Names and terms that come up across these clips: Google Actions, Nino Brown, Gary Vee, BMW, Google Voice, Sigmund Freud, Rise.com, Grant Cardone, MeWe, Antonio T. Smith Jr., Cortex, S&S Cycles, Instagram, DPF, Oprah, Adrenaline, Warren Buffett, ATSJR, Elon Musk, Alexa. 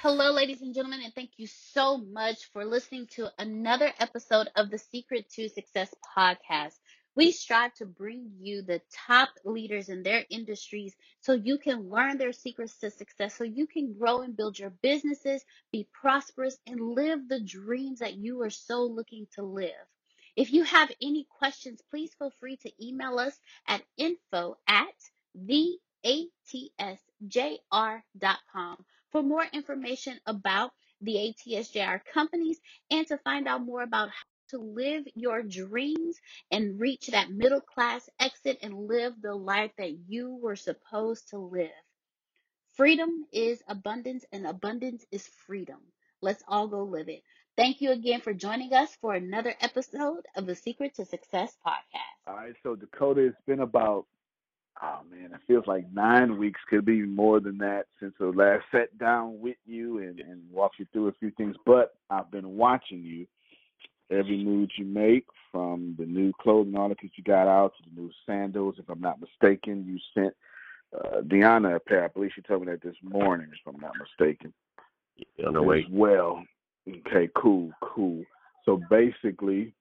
Hello, ladies and gentlemen, and thank you so much for listening to another episode of the Secret to Success podcast. We strive to bring you the top leaders in their industries so you can learn their secrets to success, so you can grow and build your businesses, be prosperous, and live the dreams that you are so looking to live. If you have any questions, please feel free to email us at info@theatsjr.com. For more information about the ATSJR companies and to find out more about how to live your dreams and reach that middle class exit and live the life that you were supposed to live. Freedom is abundance and abundance is freedom. Let's all go live it. Thank you again for joining us for another episode of the Secret to Success podcast. All right, so Dakota, it's been about it feels like 9 weeks, could be more than that, since the last sat down with you and walk you through a few things. But I've been watching you, every move you make, from the new clothing articles you got out to the new sandals. If I'm not mistaken, you sent Deanna a pair. I believe she told me that this morning, if I'm not mistaken. Yeah, no way. Well, okay, cool. So basically,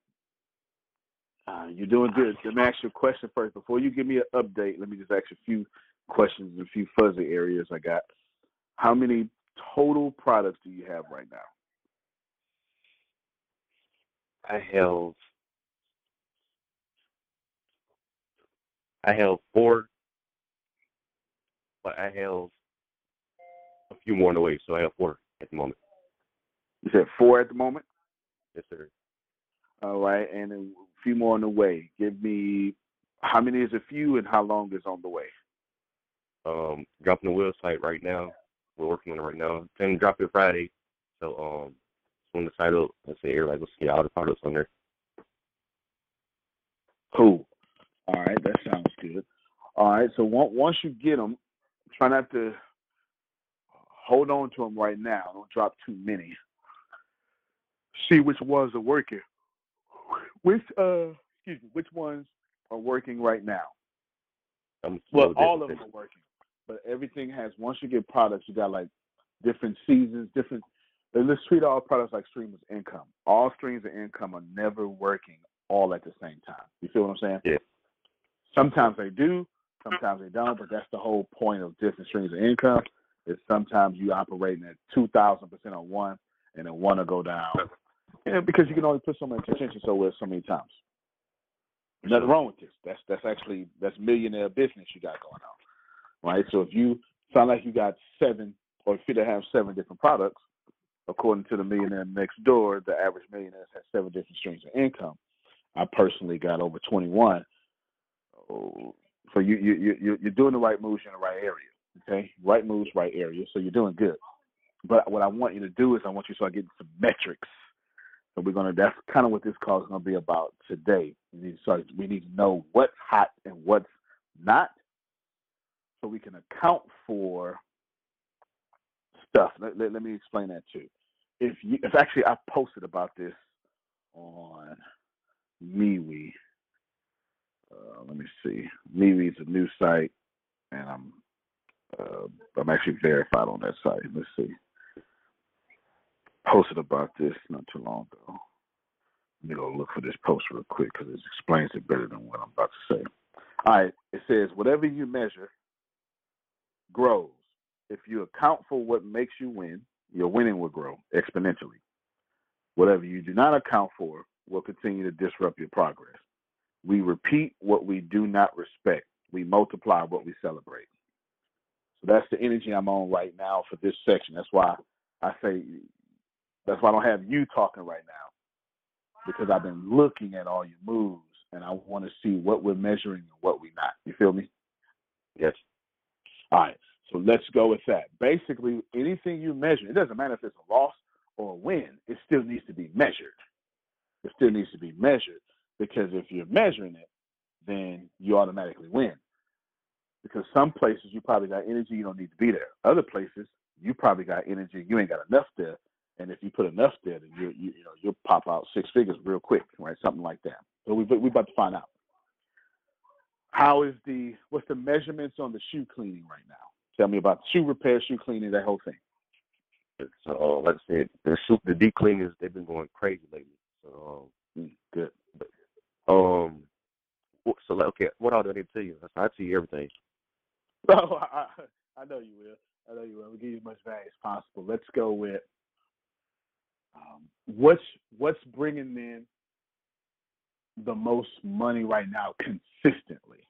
you're doing good. Let me ask you a question first. Before you give me an update, let me just ask you a few questions in a few fuzzy areas I got. How many total products do you have right now? I have four, but I have a few more on the way, so I have four at the moment. You said four at the moment? Yes, sir. All right, and a few more on the way. Give me how many is a few and how long is on the way? Dropping the website right now We're working on it right now. It's going to drop it Friday. So it's on the title. Let's say everybody will see all the products on there. Cool. All right, that sounds good. All right, so once you get them, try not to hold on to them right now. Don't drop too many. See which ones are working. Which ones are working right now? Well, all of them are working, but everything has. Once you get products, you got like different seasons, different. Let's treat all products like streams of income. All streams of income are never working all at the same time. You feel what I'm saying? Yeah. Sometimes they do, sometimes they don't. But that's the whole point of different streams of income. Is sometimes you operating at 2,000% on one, and then one will go down, and because you can only put so much attention somewhere so many times. Nothing wrong with this. That's millionaire business you got going on, right? So if you sound like you got seven, or if you have seven different products, according to the millionaire next door, the average millionaire has seven different streams of income. I personally got over 21. So you're doing the right moves in the right area, okay? Right moves, right area. So you're doing good. But what I want you to do is I want you to start getting some metrics. So that's kind of what this call is going to be about today. We need to know what's hot and what's not so we can account for stuff. Let me explain that too. If actually I posted about this on MeWe. Let me see. MeWe is a new site, and I'm actually verified on that site. Let's see. Posted about this not too long ago. Let me go look for this post real quick because it explains it better than what I'm about to say. All right, it says, whatever you measure grows. If you account for what makes you win, your winning will grow exponentially. Whatever you do not account for will continue to disrupt your progress. We repeat what we do not respect. We multiply what we celebrate. So that's the energy I'm on right now for this section. That's why I don't have you talking right now, because I've been looking at all your moves, and I want to see what we're measuring and what we're not. You feel me? Yes. All right, so let's go with that. Basically, anything you measure, it doesn't matter if it's a loss or a win, it still needs to be measured. It still needs to be measured, because if you're measuring it, then you automatically win. Because some places you probably got energy, you don't need to be there. Other places, you probably got energy, you ain't got enough there. And if you put enough there, then you'll pop out six figures real quick, right? Something like that. So we're about to find out. What's the measurements on the shoe cleaning right now? Tell me about shoe repair, shoe cleaning, that whole thing. So like I said, the deep cleaners, they've been going crazy lately. So good. So like, okay, what all do I need to tell you? I tell you everything. Oh, I know you will. We'll give you as much value as possible. Let's go with. What's bringing in the most money right now consistently?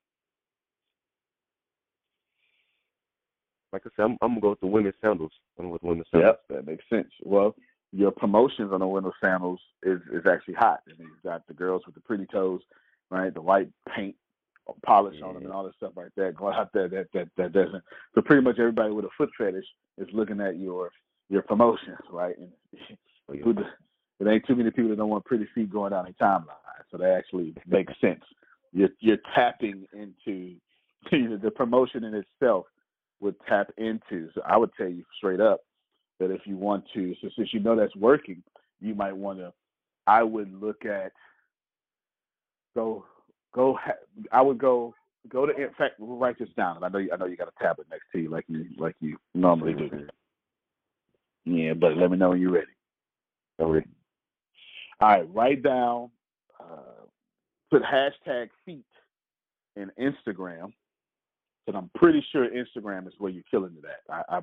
Like I said, I'm going to go with the women's sandals. Yep, that makes sense. Well, your promotions on the women's sandals is actually hot. I mean, you've got the girls with the pretty toes, right? The white paint polish on them and all this stuff like that going out there that doesn't. So pretty much everybody with a foot fetish is looking at your promotions, right? And there ain't too many people that don't want pretty feet going down a timeline, so that actually makes sense. You're tapping into the promotion in itself would tap into. So I would tell you straight up that if you want to, so since you know that's working, you might want to. I would look at I would go to. In fact, we'll write this down. I know you got a tablet next to you like you normally do. Yeah, but let me know when you're ready. All right, write down, put hashtag feet in Instagram, but I'm pretty sure Instagram is where you're killing it at. I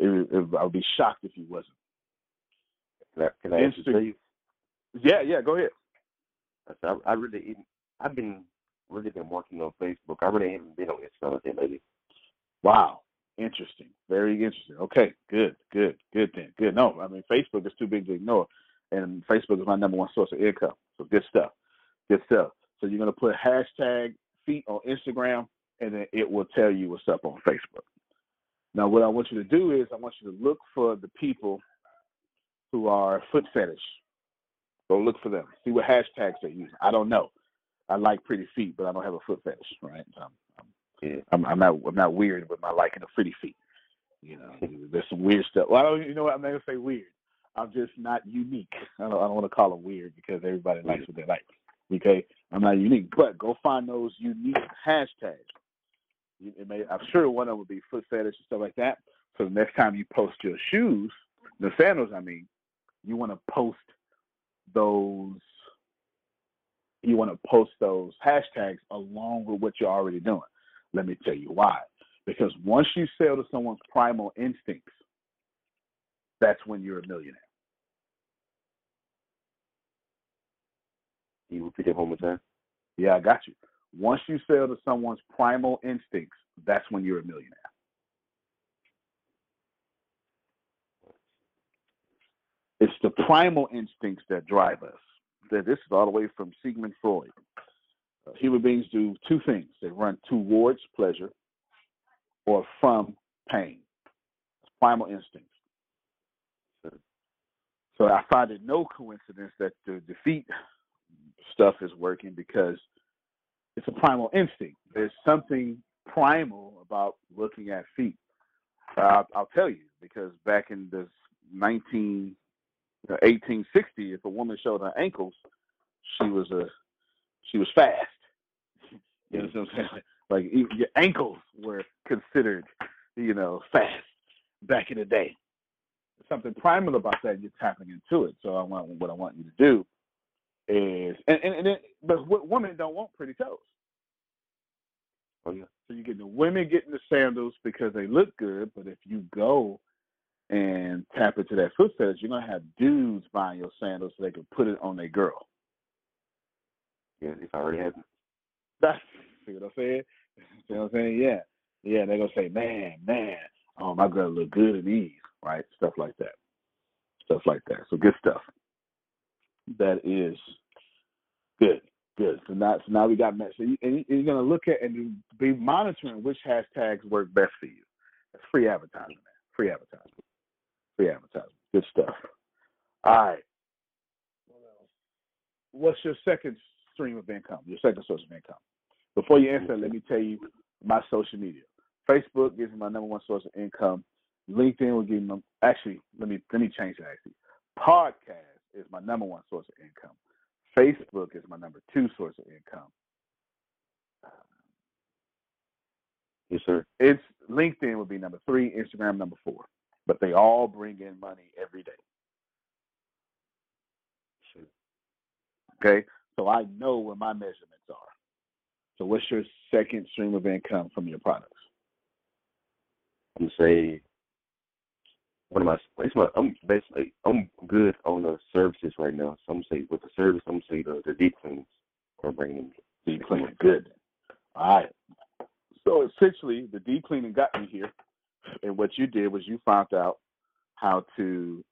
would be shocked if you wasn't. Can I ask you to tell you? Yeah, go ahead. I've been working on Facebook. I really haven't been on Instagram lately. Wow. Interesting. Very interesting. Okay, good then. Good. No, I mean, Facebook is too big to ignore, and Facebook is my number one source of income. So good stuff. So you're going to put hashtag feet on Instagram, and then it will tell you what's up on Facebook. Now, what I want you to do is I want you to look for the people who are foot fetish. Go look for them. See what hashtags they use. I don't know. I like pretty feet, but I don't have a foot fetish, right? I'm not weird with my liking of pretty feet. You know, there's some weird stuff. Well, I don't, you know what? I'm not gonna say weird. I'm just not unique. I don't want to call them weird because everybody likes what they like. Okay, I'm not unique, but go find those unique hashtags. I'm sure one of them would be foot fetish and stuff like that. So the next time you post your shoes, the sandals, I mean, you want to post those. You want to post those hashtags along with what you're already doing. Let me tell you why. Because once you sell to someone's primal instincts, that's when you're a millionaire. You repeat it one more time? Yeah, I got you. Once you sell to someone's primal instincts, that's when you're a millionaire. It's the primal instincts that drive us. This is all the way from Sigmund Freud. Human beings do two things. They run towards pleasure or from pain. It's primal instincts. So I find it no coincidence that the defeat stuff is working because it's a primal instinct. There's something primal about looking at feet. I'll tell you, because back in the 1860, if a woman showed her ankles, she was fast. You know what I'm saying? Like your ankles were considered, you know, fast back in the day. There's something primal about that. You're tapping into it. So what I want you to do is, but what women don't want pretty toes. Oh yeah. So you get the women getting the sandals because they look good, but if you go and tap into that foot fetish, you're gonna have dudes buying your sandals so they can put it on their girl. Yeah, if I already have it. See what I'm saying? See what I'm saying? Yeah. Yeah, they're gonna say, Man, oh, my girl look good in these, right? Stuff like that. Stuff like that. So good stuff. That is good. Good. So now we got message. And you're gonna look at and be monitoring which hashtags work best for you. That's free advertising, man. Free advertising. Good stuff. All right. What's your second stream of income? Your second source of income. Before you answer, let me tell you my social media. Facebook gives me my number one source of income. LinkedIn will give me. Actually, let me change that. Actually, podcast is my number one source of income. Facebook is my number two source of income. Yes, sir. It's LinkedIn would be number three. Instagram number four. But they all bring in money every day. Sure. Okay, so I know where my measurements are. So what's your second stream of income from your products? I'm gonna say, what am I? I'm good on the services right now. So I'm gonna say with the service, I'm gonna say the deep cleans are bringing in deep cleaning. Good. All right. So essentially, the deep cleaning got me here. And what you did was you found out how to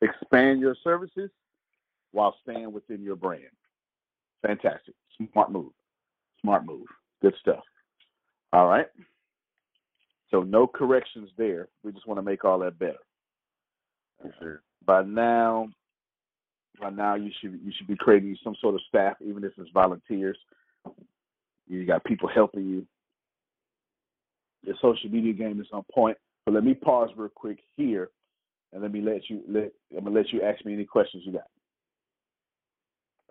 expand your services while staying within your brand. Fantastic. Smart move. Good stuff. All right. So no corrections there. We just want to make all that better. Sure. By now you should be creating some sort of staff, even if it's volunteers. You got people helping you. Your social media game is on point. But let me pause real quick here, and I'm gonna let you ask me any questions you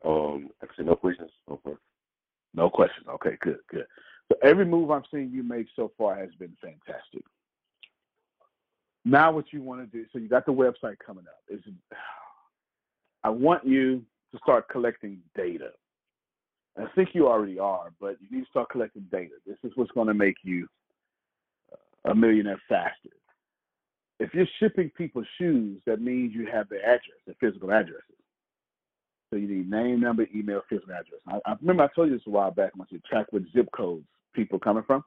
got. Actually, no questions. No questions. Okay, good. So every move I'm seeing you make so far has been fantastic. Now, what you want to do? So you got the website coming up. I want you to start collecting data. I think you already are, but you need to start collecting data. This is what's going to make you a millionaire faster. If you're shipping people shoes, that means you have their address, their physical addresses. So you need name, number, email, physical address. I remember I told you this a while back, once you track what zip codes people coming from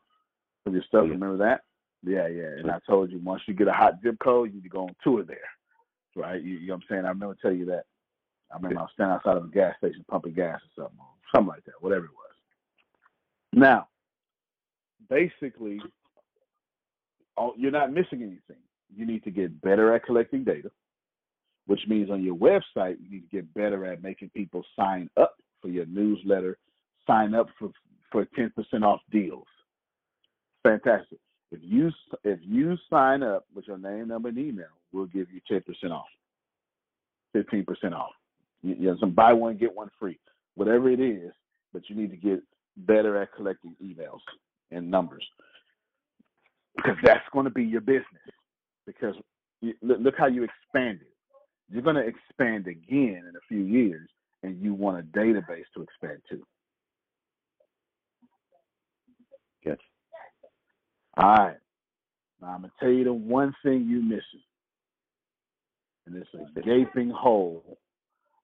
your stuff, yeah. Remember that? Yeah. And I told you, once you get a hot zip code, you need to go on tour there, right? You know what I'm saying? I remember telling you that. I remember I was standing outside of a gas station pumping gas or something like that, whatever it was. Now, basically, you're not missing anything. You need to get better at collecting data, which means on your website, you need to get better at making people sign up for your newsletter, sign up for 10% off deals. Fantastic. If you sign up with your name, number, and email, we'll give you 10% off, 15% off. You know, some buy one, get one free, whatever it is, but you need to get better at collecting emails and numbers, because that's going to be your business. Because look how you expanded. You're going to expand again in a few years, and you want a database to expand to. Good. All right. Now, I'm going to tell you the one thing you're missing, and it's a gaping hole.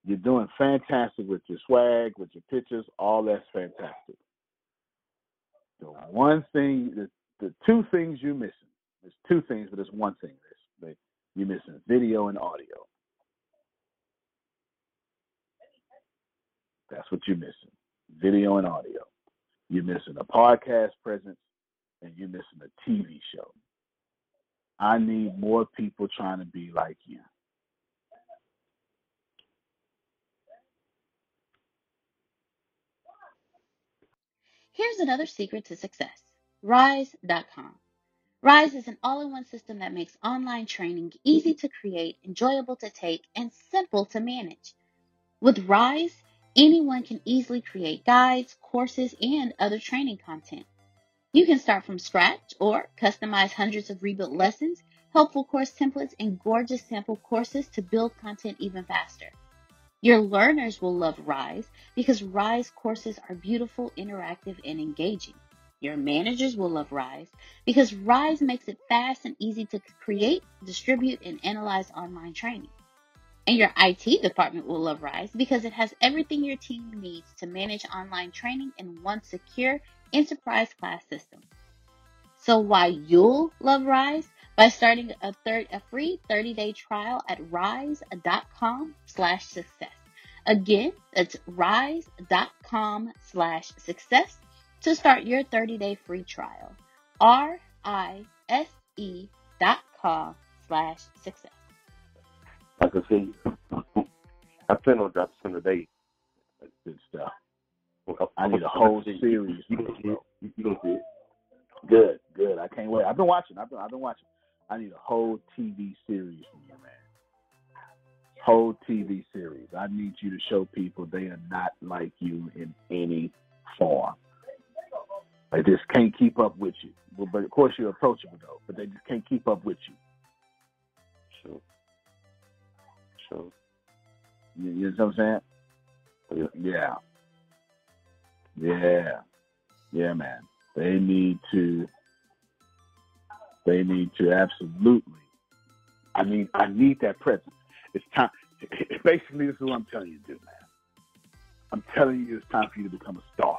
You're doing fantastic with your swag, with your pictures, all that's fantastic. The one thing, the two things you're missing, there's two things, but it's one thing. You're missing video and audio. That's what you're missing, video and audio. You're missing a podcast presence, and you're missing a TV show. I need more people trying to be like you. Here's another secret to success, Rise.com. Rise is an all-in-one system that makes online training easy to create, enjoyable to take, and simple to manage. With Rise, anyone can easily create guides, courses, and other training content. You can start from scratch or customize hundreds of rebuilt lessons, helpful course templates, and gorgeous sample courses to build content even faster. Your learners will love Rise because Rise courses are beautiful, interactive, and engaging. Your managers will love Rise because Rise makes it fast and easy to create, distribute, and analyze online training. And your IT department will love Rise because it has everything your team needs to manage online training in one secure enterprise-class system. So why you'll love Rise? By starting a free 30-day trial at rise.com/success. Again, it's rise.com/success to start your 30-day free trial. RISE.com/success. I can see. I plan on dropping some today. That's good stuff. I need a whole series. You gonna see it? Good. I can't wait. I've been watching. I need a whole TV series from you, man. Whole TV series. I need you to show people they are not like you in any form. They just can't keep up with you. But of course, you're approachable, though. But they just can't keep up with you. Sure. You know what I'm saying? Yeah, man. They need to absolutely. I need that presence. It's time. Basically, this is what I'm telling you to do, man. I'm telling you, it's time for you to become a star.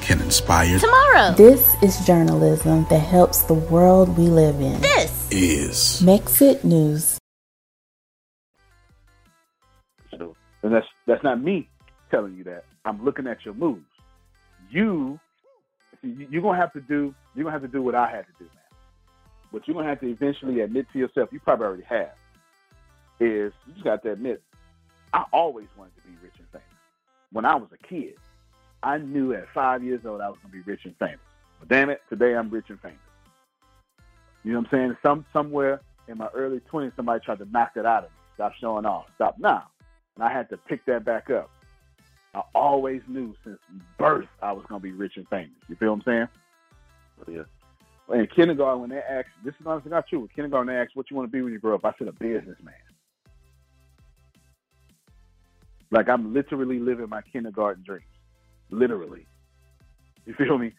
can inspire tomorrow. This is journalism that helps the world we live in. This is Makes It News. So, and that's not me telling you that. I'm looking at your moves. You're gonna have to do what I had to do, man. But you're going to have to eventually admit to yourself, you probably already have, is you just got to admit, I always wanted to be rich and famous. When I was a kid, I knew at 5 years old I was going to be rich and famous. But damn it, today I'm rich and famous. You know what I'm saying? Somewhere in my early 20s, somebody tried to knock that out of me. Stop showing off. Stop now. And I had to pick that back up. I always knew since birth I was going to be rich and famous. You feel what I'm saying? Yeah. In kindergarten, when they asked, this is honestly not true. In kindergarten, they asked, what you want to be when you grow up? I said, a businessman. Like, I'm literally living my kindergarten dreams. Literally. You feel me?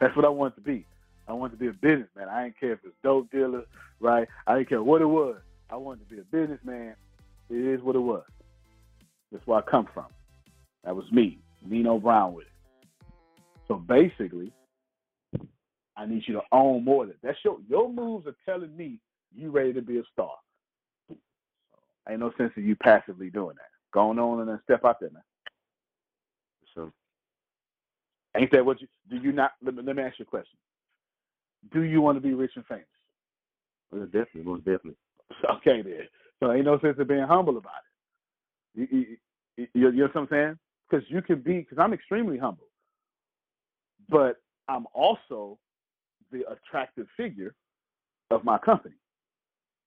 That's what I wanted to be. I wanted to be a businessman. I didn't care if it was dope dealer, right? I didn't care what it was. I wanted to be a businessman. It is what it was. That's where I come from. That was me, Nino Brown with it. So basically, I need you to own more of it. That's your moves are telling me you ready to be a star. So, ain't no sense of you passively doing that. Going on and then step out there, man. So, ain't that what you do? You not? Let me ask you a question. Do you want to be rich and famous? Well, definitely, most definitely. Okay, then. So ain't no sense of being humble about it. You know what I'm saying? Because you can be. Because I'm extremely humble, but I'm also the attractive figure of my company.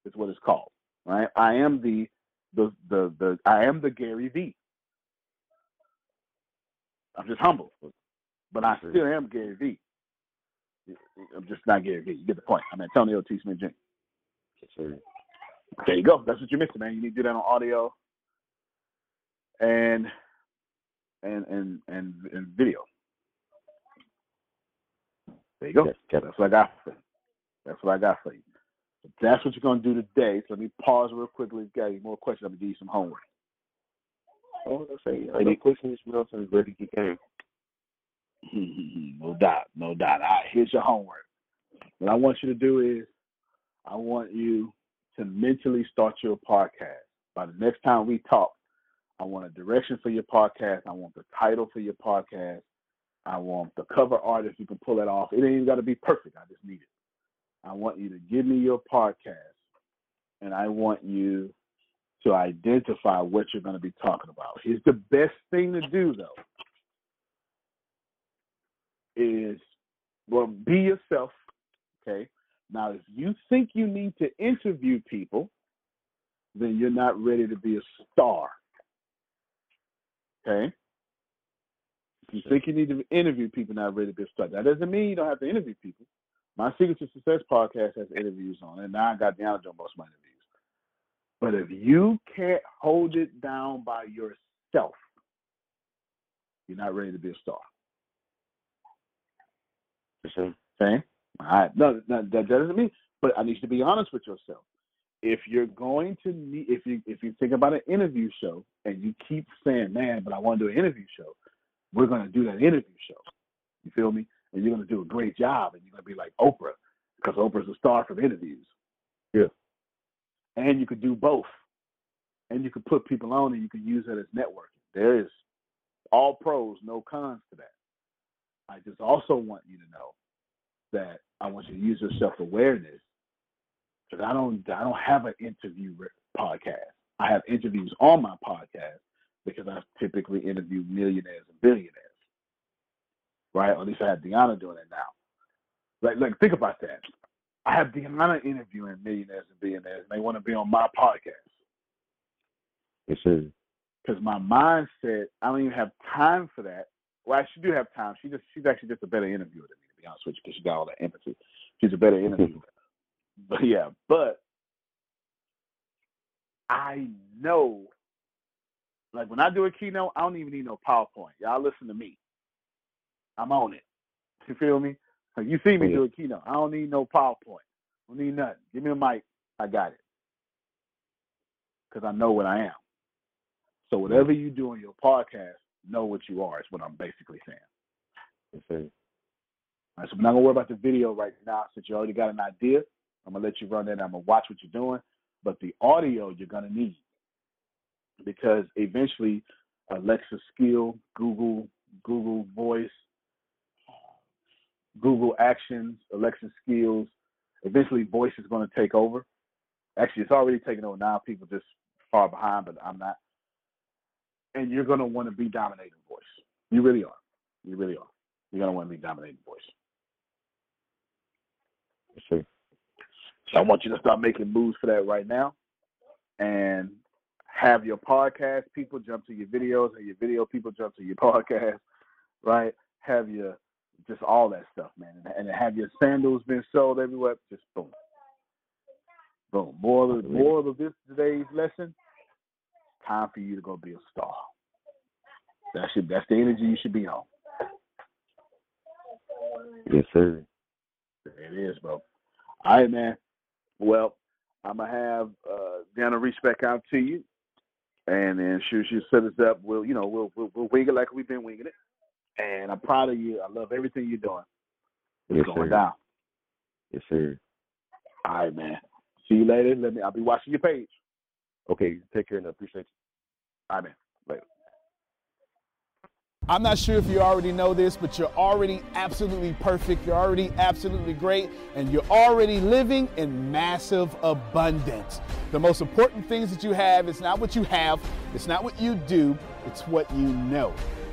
Is what it's called, right? I am the Gary Vee. I'm just humble, but I still am Gary Vee. I'm just not Gary Vee. You get the point. I'm Antonio T. Smith Jr. There you go. That's what you're missing, man. You need to do that on audio and video. There you go. That's what I got for you. If that's what you're going to do today. So let me pause real quickly. If you got any more questions, I'm going to give you some homework. Oh, any questions? No doubt. All right, here's your homework. What I want you to do is I want you to mentally start your podcast. By the next time we talk, I want a direction for your podcast. I want the title for your podcast. I want the cover art if you can pull that off. It ain't even got to be perfect. I just need it. I want you to give me your podcast, and I want you to identify what you're going to be talking about. Here's the best thing to do, though, is, well, be yourself, okay? Now, if you think you need to interview people, then you're not ready to be a star, okay? If you think you need to interview people, not ready to be a star. That doesn't mean you don't have to interview people. My Secret to Success podcast has interviews on it, and now I got down to most of my interviews. But if you can't hold it down by yourself, you're not ready to be a star. Okay? All right. No, that doesn't mean. But I need you to be honest with yourself. If you're going to need, if you think about an interview show and you keep saying, "Man, but I want to do an interview show," we're going to do that interview show. You feel me? And you're going to do a great job, and you're going to be like Oprah, because Oprah's a star from interviews. Yeah. And you could do both. And you could put people on, and you could use that as networking. There is all pros, no cons to that. I just also want you to know that I want you to use your self-awareness, because I don't have an interview podcast. I have interviews on my podcast because I typically interview millionaires and billionaires. Right? Or at least I have Deanna doing it now. Like, think about that. I have Deanna interviewing millionaires and billionaires, and they want to be on my podcast. Yes, sir. Because my mindset, I don't even have time for that. Well, she do have time. She's actually just a better interviewer than me, to be honest with you, because she got all that empathy. She's a better interviewer. But yeah, but I know, like when I do a keynote, I don't even need no PowerPoint. Y'all listen to me. I'm on it. You feel me? Like you see me do a keynote. I don't need no PowerPoint. I don't need nothing. Give me a mic. I got it. Because I know what I am. So whatever you do on your podcast, know what you are is what I'm basically saying. Okay. All right, so I'm not going to worry about the video right now since you already got an idea. I'm going to let you run that. I'm going to watch what you're doing. But the audio you're going to need, because eventually Alexa skill, Google Voice, Google Actions, Alexa skills. Eventually, voice is going to take over. Actually, it's already taken over now. People just far behind, but I'm not. And you're going to want to be dominating voice. You really are. You're going to want to be dominating voice. Sure. So I want you to start making moves for that right now and have your podcast people jump to your videos and your video people jump to your podcast, right? Have your, just all that stuff, man. And have your sandals been sold everywhere. Just boom. Boom. Moral of today's lesson, time for you to go be a star. That's the energy you should be on. Yes, sir. It is, bro. All right, man. Well, I'm going to have Dana reach back out to you, and then she'll set us up. We'll wing it like we've been winging it. And I'm proud of you. I love everything you're doing. It's going down. Yes, sir. All right, man. See you later. I'll be watching your page. Okay. Take care, and I appreciate you. All right, man. Later. I'm not sure if you already know this, but you're already absolutely perfect. You're already absolutely great, and you're already living in massive abundance. The most important things that you have is not what you have. It's not what you do. It's what you know.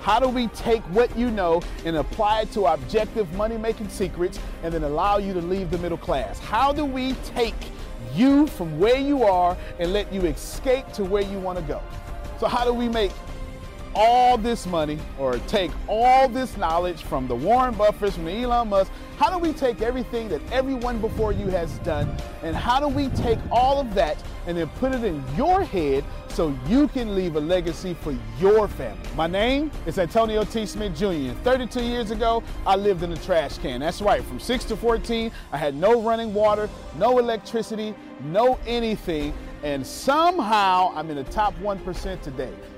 How do we take what you know and apply it to objective money-making secrets and then allow you to leave the middle class? How do we take you from where you are and let you escape to where you want to go? So how do we make all this money or take all this knowledge from the Warren Buffetts, from the Elon Musk? How do we take everything that everyone before you has done, and how do we take all of that and then put it in your head so you can leave a legacy for your family? My name is Antonio T. Smith Jr. And 32 years ago, I lived in a trash can. That's right, from 6 to 14, I had no running water, no electricity, no anything, and somehow I'm in the top 1% today.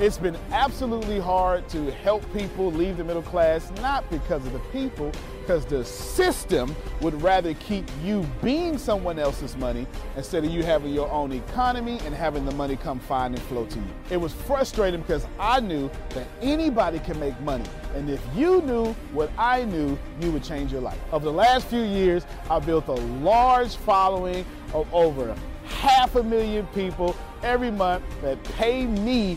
It's been absolutely hard to help people leave the middle class, not because of the people, because the system would rather keep you being someone else's money instead of you having your own economy and having the money come find and flow to you. It was frustrating because I knew that anybody can make money. And if you knew what I knew, you would change your life. Over the last few years, I built a large following of over 500,000 people every month that pay me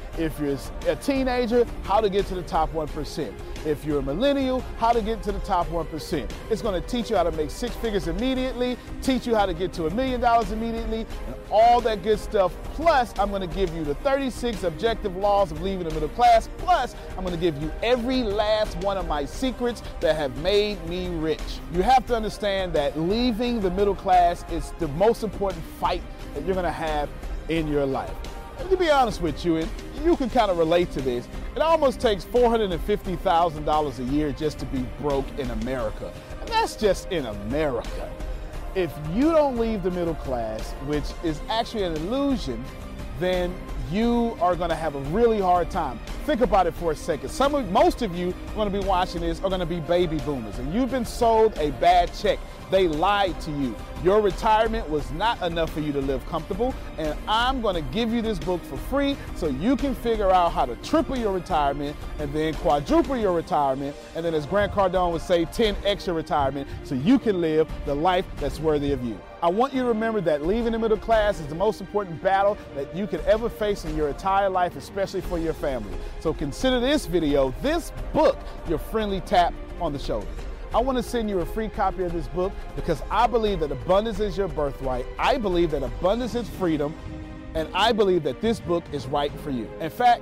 If you're a teenager, how to get to the top 1%. If you're a millennial, how to get to the top 1%. It's going to teach you how to make 6 figures immediately, teach you how to get to $1 million immediately, and all that good stuff. Plus, I'm going to give you the 36 objective laws of leaving the middle class. Plus, I'm going to give you every last one of my secrets that have made me rich. You have to understand that leaving the middle class is the most important fight that you're going to have in your life. And to be honest with you, you can kind of relate to this. It almost takes $450,000 a year just to be broke in America. And that's just in America. If you don't leave the middle class, which is actually an illusion, then you are going to have a really hard time. Think about it for a second. Most of you are going to be watching this are going to be baby boomers, and you've been sold a bad check. They lied to you. Your retirement was not enough for you to live comfortable, and I'm going to give you this book for free so you can figure out how to triple your retirement and then quadruple your retirement, and then, as Grant Cardone would say, 10x your retirement so you can live the life that's worthy of you. I want you to remember that leaving the middle class is the most important battle that you could ever face in your entire life, especially for your family. So consider this video, this book, your friendly tap on the shoulder. I want to send you a free copy of this book because I believe that abundance is your birthright. I believe that abundance is freedom, and I believe that this book is right for you. In fact,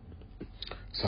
So